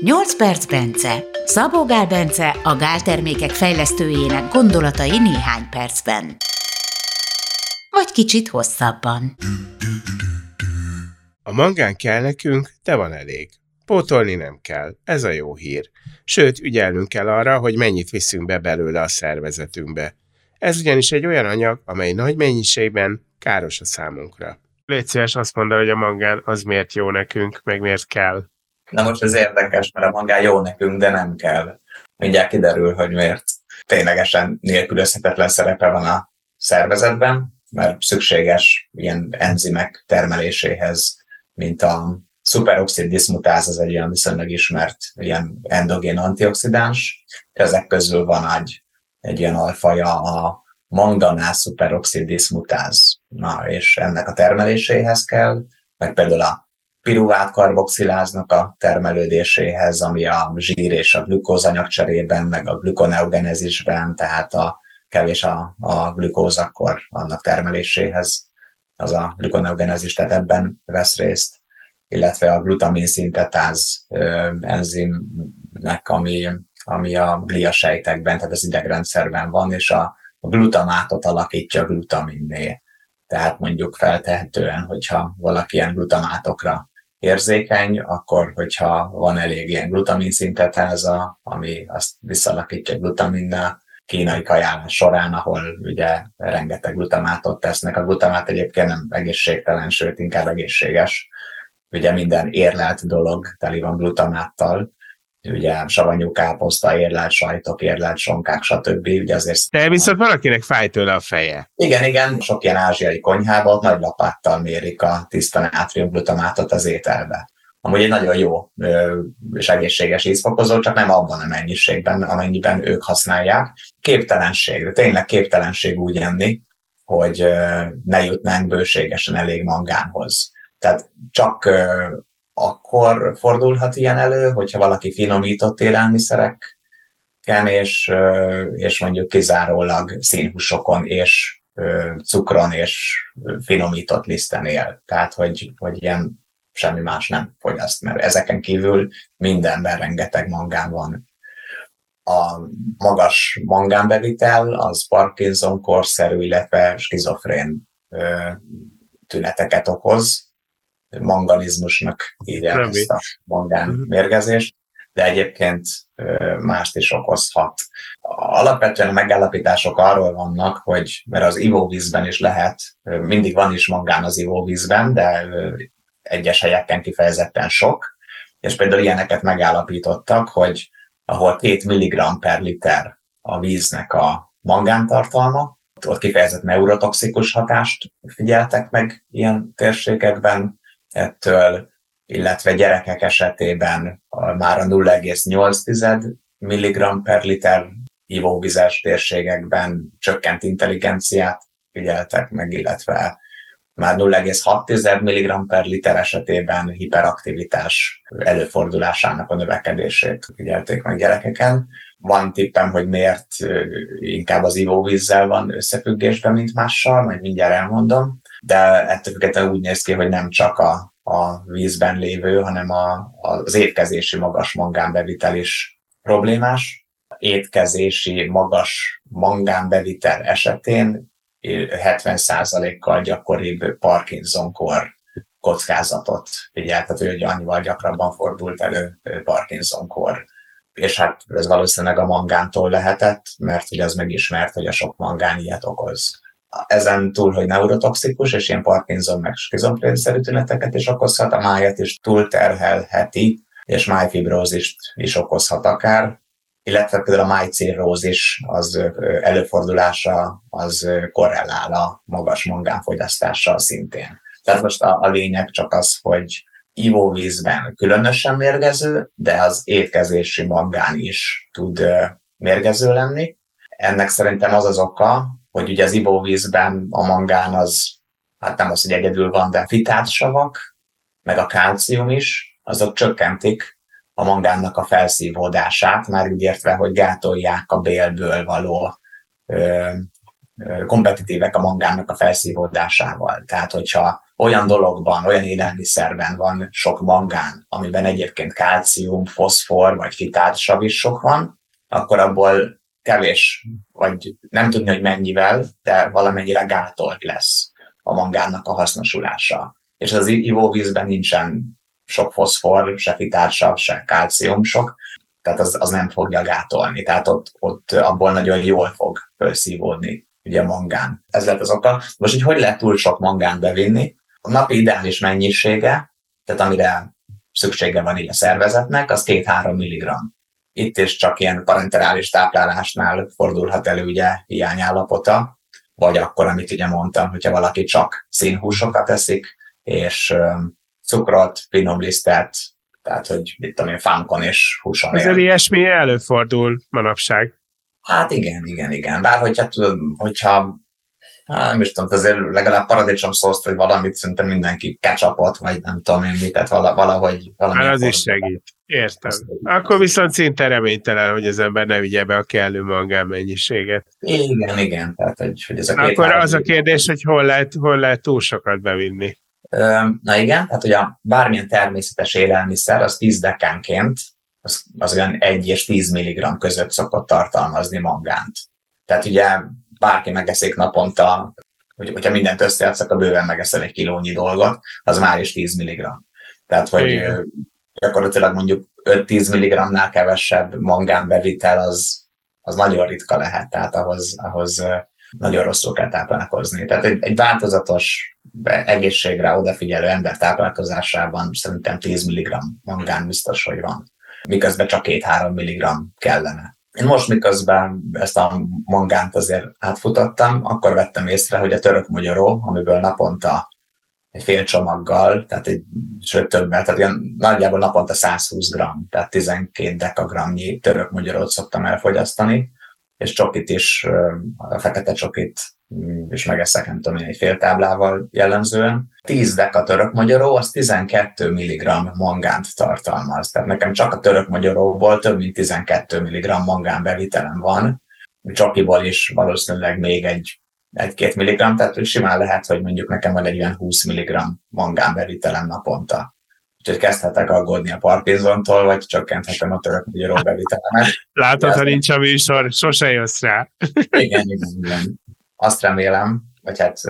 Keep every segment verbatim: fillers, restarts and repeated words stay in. nyolc perc Bence. Szabó Gál-Bence, a gáltermékek fejlesztőjének gondolatai néhány percben. Vagy kicsit hosszabban. A mangán kell nekünk, de van elég. Pótolni nem kell, ez a jó hír. Sőt, ügyelnünk kell arra, hogy mennyit viszünk be belőle a szervezetünkbe. Ez ugyanis egy olyan anyag, amely nagy mennyiségben káros a számunkra. Légy szíves, azt mondani, hogy a mangán az miért jó nekünk, meg miért kell. Na most ez érdekes, mert a mangán jó nekünk, de nem kell. Mindjárt kiderül, hogy miért. Ténylegesen nélkülözhetetlen szerepe van a szervezetben, mert szükséges ilyen enzimek termeléséhez, mint a szuperoxid diszmutáz, az egy olyan viszonylag ismert ilyen endogén antioxidáns. Ezek közül van egy, egy ilyen alfaja, a manganás szuperoxid diszmutáz. Na, és ennek a termeléséhez kell, meg például a piruvát karboxiláznak a termelődéséhez, ami a zsír és a glukózanyag cserében, meg a glukoneogenezisben, tehát a kevés a, a glukóz, akkor annak termeléséhez az a glukoneogenezis, tehát ebben vesz részt, illetve a glutamin szintetáz enzimnek, ami, ami a gliasejtekben, tehát az idegrendszerben van, és a, a glutamátot alakítja glutaminné. Tehát mondjuk feltehetően, hogyha valaki ilyen glutamátokra érzékeny, akkor hogyha van elég ilyen glutamin szintetáza, ami azt visszalakítja glutaminnal, kínai kajálás során, ahol ugye rengeteg glutamátot tesznek. A glutamát egyébként nem egészségtelen, sőt inkább egészséges. Ugye minden érlelt dolog teli van glutamáttal. Ugye savanyú káposzta, érlelt sajtok, érlelt sonkák, stb. Ugye azért... De viszont valakinek fáj tőle a feje. Igen, igen. Sok ilyen ázsiai konyhában nagy lapáttal mérik a tiszta nátriumglutamátot az ételbe. Amúgy egy nagyon jó és egészséges ízfokozó, csak nem abban a mennyiségben, amennyiben ők használják. Képtelenség, tényleg képtelenség úgy enni, hogy ne jutnánk bőségesen elég mangánhoz. Tehát csak akkor fordulhat ilyen elő, hogyha valaki finomított élelmiszereken, és, és mondjuk kizárólag színhúsokon és cukron és finomított liszten él. Tehát, hogy, hogy ilyen semmi más nem fogyaszt, mert ezeken kívül mindenben rengeteg mangán van. A magas mangánbevitel az Parkinson-korszerű, illetve skizofrén ö, tüneteket okoz. Manganizmusnak hívják ezt a mangán mérgezést, de egyébként ö, mást is okozhat. Alapvetően a megállapítások arról vannak, hogy mert az ivóvízben is lehet, mindig van is mangán az ivóvízben, de ö, egyes helyeken kifejezetten sok, és például ilyeneket megállapítottak, hogy ahol két milligramm per liter a víznek a mangántartalma, ott kifejezett neurotoxikus hatást figyeltek meg ilyen térségekben ettől, illetve gyerekek esetében már a nulla egész nyolc milligramm per liter ivóvizes térségekben csökkent intelligenciát figyeltek meg, illetve már nulla egész hat milligramm per liter esetében hiperaktivitás előfordulásának a növekedését figyelték meg gyerekeken. Van tippem, hogy miért inkább az ivóvízzel van összefüggésben, mint mással, majd mindjárt elmondom, de ettől függetlenül úgy néz ki, hogy nem csak a, a vízben lévő, hanem a, az étkezési magas mangánbevitel is problémás. Étkezési magas mangánbevitel esetén hetven százalékkal gyakoribb Parkinson-kor kockázatot figyeltető, hogy annyival gyakrabban fordult elő Parkinson-kor. És hát ez valószínűleg a mangántól lehetett, mert ugye az megismert, hogy a sok mangán ilyet okoz. Ezen túl, hogy neurotoxikus, és ilyen Parkinson meg skizofrénszerű tüneteket is okozhat, a májat is túlterhelheti, és májfibrózist is okozhat akár. Illetve például a májcirrózis az előfordulása, az korrelál a magas mangánfogyasztással szintén. Tehát most a, a lényeg csak az, hogy ivóvízben különösen mérgező, de az étkezési mangán is tud mérgező lenni. Ennek szerintem az az oka, hogy ugye az ivóvízben a mangán az, hát nem az, hogy egyedül van, de fitárdsavak, meg a kálcium is, azok csökkentik a mangánnak a felszívódását, már úgy értve, hogy gátolják a bélből való ö, ö, kompetitívek a mangánnak a felszívódásával. Tehát, hogyha olyan dologban, olyan élelmiszerben van sok mangán, amiben egyébként kalcium, foszfor vagy fitársav is sok van, akkor abból kevés, vagy nem tudni, hogy mennyivel, de valamennyire gátolt lesz a mangánnak a hasznosulása. És az ivóvízben nincsen sok foszfor, se fitársav, se kalcium sok, tehát az, az nem fogja gátolni, tehát ott, ott abból nagyon jól fog felszívódni ugye a mangán. Ez lett az oka. Most, hogy hogy lehet túl sok mangánt bevinni? A napi ideális mennyisége, tehát amire szüksége van így a szervezetnek, az két-három milligramm. Itt is csak ilyen parenterális táplálásnál fordulhat elő ugye hiányállapota, vagy akkor, amit ugye mondtam, hogyha valaki csak színhúsokat eszik, és cukrot, finomlisztert, tehát, hogy mit tudom én, fánkon és húson él. Ezzel ilyesmi előfordul manapság. Hát igen, igen, igen. Bár hogyha, hogyha hát nem is tudom, azért legalább paradicsom szószt, vagy valamit szerintem mindenki ketchupot, vagy nem tudom én mit, tehát valahogy... Hát az is segít. Értem. Akkor viszont szinte reménytelen, hogy az ember ne vigye be a kellő mangán mennyiséget. Igen, igen. Tehát, hogy, hogy ez a akkor az a kérdés, hogy hol lehet, hol lehet túl sokat bevinni. Na igen, tehát ugye bármilyen természetes élelmiszer, az tíz dekánként, az, az olyan egy és tíz milligramm között szokott tartalmazni mangánt. Tehát ugye bárki megeszik naponta, hogy, hogyha mindent összeadsz, akkor bőven megeszel egy kilónyi dolgot, az már is tíz milligramm. Tehát, hogy igen. Gyakorlatilag mondjuk öt-tíz milligrammnál kevesebb mangán bevitel, az, az nagyon ritka lehet, tehát ahhoz, ahhoz nagyon rosszul kell táplálkozni. Tehát egy, egy változatos egészségre odafigyelő ember táplálkozásában szerintem tíz milligramm mangán biztos, hogy van. Miközben csak két-három milligramm kellene. Én most miközben ezt a mangánt azért átfutottam, akkor vettem észre, hogy a török mogyoró, amiből naponta egy fél csomaggal, tehát egy, sőt többet, tehát ilyen nagyjából naponta száz húsz gramm, tehát tizenkét dekagrammnyi török mogyorót szoktam elfogyasztani, és csokit is, a fekete csokit és megeszek, nem tudom, egy fél táblával jellemzően. tíz deka török magyaró, az tizenkét milligramm mangánt tartalmaz. Tehát nekem csak a török magyaróból több mint tizenkét milligramm mangán bevitelem van. Csokiból is valószínűleg még egy, egy-két milligramm, tehát simán lehet, hogy mondjuk nekem van egy ilyen húsz milligramm mangán bevitelem naponta. Úgyhogy kezdhetek aggódni a Parkinsontól, vagy csökkenthetem a török magyaró bevitelemet. Látod, ha nincs a műsor, sose jössz rá. Igen, igen, igen. Azt remélem, vagy hát,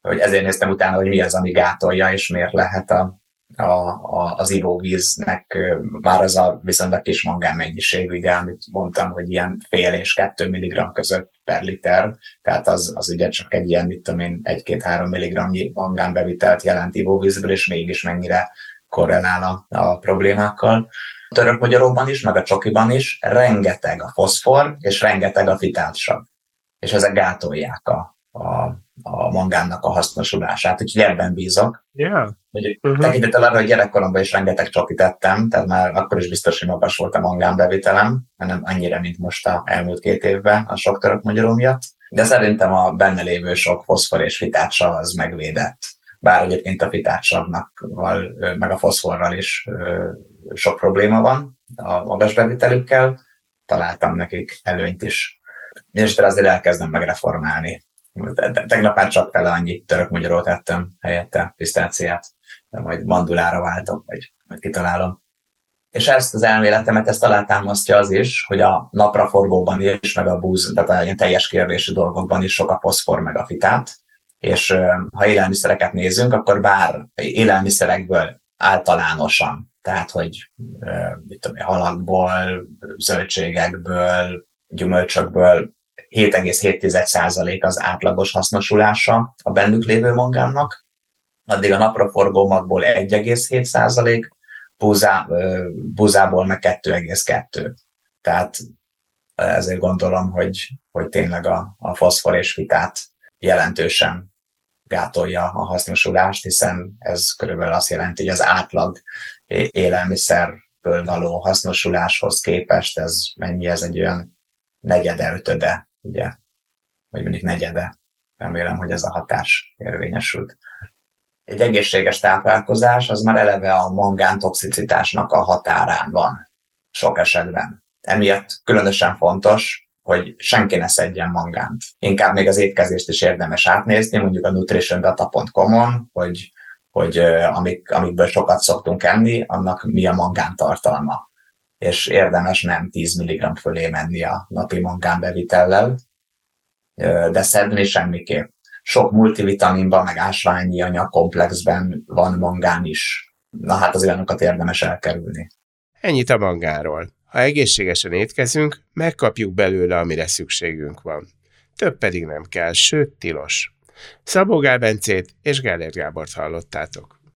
hogy ezért néztem utána, hogy mi az, ami gátolja, és miért lehet a, a, a, az ivóvíznek már az a viszont a kis mangán mennyiség, ugye, amit mondtam, hogy ilyen fél és kettő milligramm között per liter, tehát az, az ugye csak egy ilyen, mit tudom én, egy-két-három milligrammnyi mangán bevitelt jelent ivóvízből, és mégis mennyire korrelál a, a problémákkal. A török-magyaróban is, meg a csokiban is rengeteg a foszfor, és rengeteg a fitársav. És ezek gátolják a, a, a mangánnak a hasznosulását. Úgyhogy ebben bízok. Yeah. Uh-huh. Tekintettel arra, hogy gyerekkoromban is rengeteg csokit ettem, tehát már akkor is biztos, hogy magas volt a mangánbevitelem, hanem annyira, mint most a elmúlt két évben a sok török magyaró miatt. De szerintem a benne lévő sok foszfor és fitársav az megvédett. Bár egyébként a fitársavnak, meg a foszforral is sok probléma van a magas bevitelükkel. Találtam nekik előnyt is. És azért elkezdem megreformálni. Tegnap már csak tele annyi török magyarót ettem helyette, pisztáciát, de majd mandulára váltok, vagy, vagy kitalálom. És ezt az elméletemet ezt alátámasztja az is, hogy a napraforgóban is, meg a búz, tehát a ilyen teljes kérdési dolgokban is sok a foszfor, meg a fitát. És ha élelmiszereket nézünk, akkor bár élelmiszerekből általánosan, tehát hogy mit tudom, halakból, zöldségekből, gyümölcsökből hét egész hét tized százalék az átlagos hasznosulása a bennük lévő mangánnak, addig a napraforgó magból egy egész hét tized százalék, búzá, búzából meg kettő egész kettő. Tehát ezért gondolom, hogy, hogy tényleg a, a foszfor és fitát jelentősen gátolja a hasznosulást, hiszen ez körülbelül azt jelenti, hogy az átlag élelmiszerből való hasznosuláshoz képest ez mennyi, ez egy olyan negyede, ötöde, ugye? Vagy mondjuk negyede. Remélem, hogy ez a hatás érvényesült. Egy egészséges táplálkozás az már eleve a mangántoxicitásnak a határán van sok esetben. Emiatt különösen fontos, hogy senki ne szedjen mangánt. Inkább még az étkezést is érdemes átnézni, mondjuk a nutrition data pont com-on, hogy, hogy amik, amikből sokat szoktunk enni, annak mi a mangántartalma. És érdemes nem tíz milligramm fölé menni a napi mangánbevitellel, de szedni semmiképp. Sok multivitaminban, meg ásványi anyagkomplexben van mangán is. Na hát az olyanokat érdemes elkerülni. Ennyit a mangánról. Ha egészségesen étkezünk, megkapjuk belőle, amire szükségünk van. Több pedig nem kell, sőt tilos. Szabó Gál Bencét és Gellért Gábort hallottátok.